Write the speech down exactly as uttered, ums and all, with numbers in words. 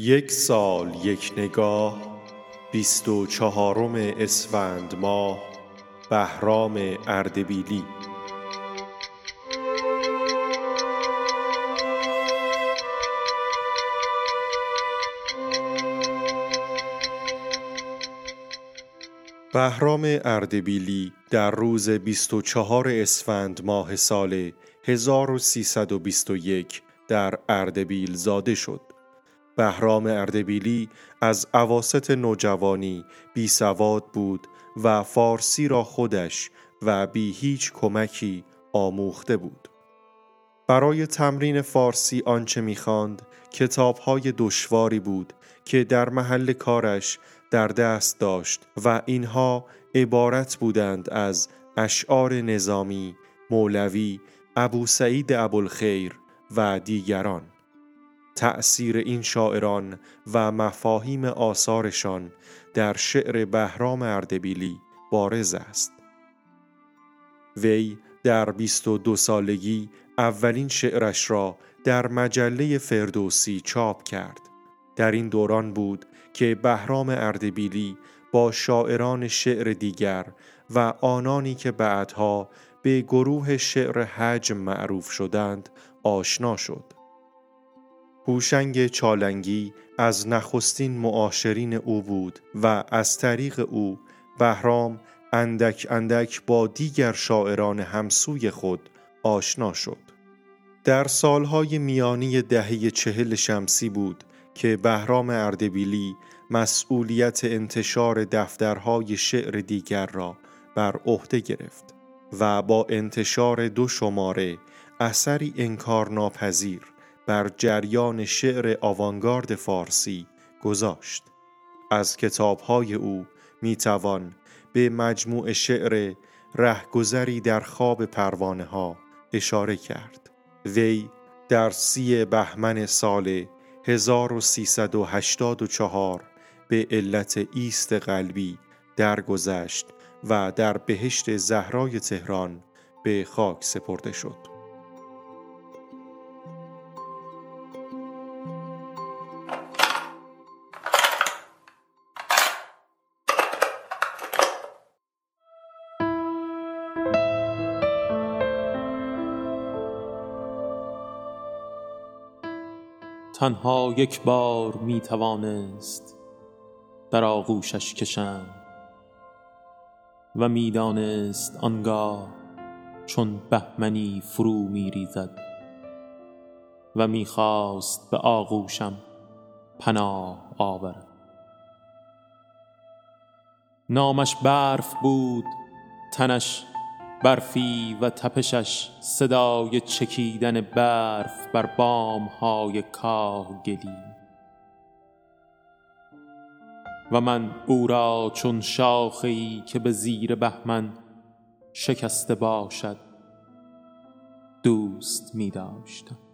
یک سال یک نگاه، بیست و چهارم اسفند ماه، بهرام اردبیلی. بهرام اردبیلی در روز بیست و چهارم اسفند ماه سال هزار و سیصد و بیست و یک در اردبیل زاده شد. بهرام اردبیلی از اواسط نوجوانی بیسواد بود و فارسی را خودش و بی هیچ کمکی آموخته بود. برای تمرین فارسی آنچه می‌خواند کتاب‌های دشواری بود که در محل کارش در دست داشت و اینها عبارت بودند از اشعار نظامی، مولوی، ابو سعید ابوالخیر و دیگران. تأثیر این شاعران و مفاهیم آثارشان در شعر بهرام اردبیلی بارز است. وی در بیست و دو سالگی اولین شعرش را در مجله فردوسی چاپ کرد. در این دوران بود که بهرام اردبیلی با شاعران شعر دیگر و آنانی که بعدها به گروه شعر حجم معروف شدند آشنا شد. اوشنگ چالنگی از نخستین معاشرین او بود و از طریق او بهرام اندک اندک با دیگر شاعران همسوی خود آشنا شد. در سالهای میانی دهه چهل شمسی بود که بهرام اردبیلی مسئولیت انتشار دفترهای شعر دیگر را بر عهده گرفت و با انتشار دو شماره اثری انکارناپذیر بر جریان شعر آوانگارد فارسی گذاشت. از کتاب‌های او می‌توان به مجموع شعر رهگذری در خواب پروانه‌ها اشاره کرد. وی در سی بهمن سال هزار و سیصد و هشتاد و چهار به علت ایست قلبی درگذشت و در بهشت زهرای تهران به خاک سپرده شد. تنها یک بار می توانست در آغوشش کشم و می دانست آنگاه چون بهمنی فرو می ریزد و می خواست به آغوشم پناه آورد. نامش برف بود، تنش برفی و تپشش صدای چکیدن برف بر بام‌های کاهگلی و من او را چون شاخه‌ای که به زیر بهمن شکسته باشد دوست می داشتم.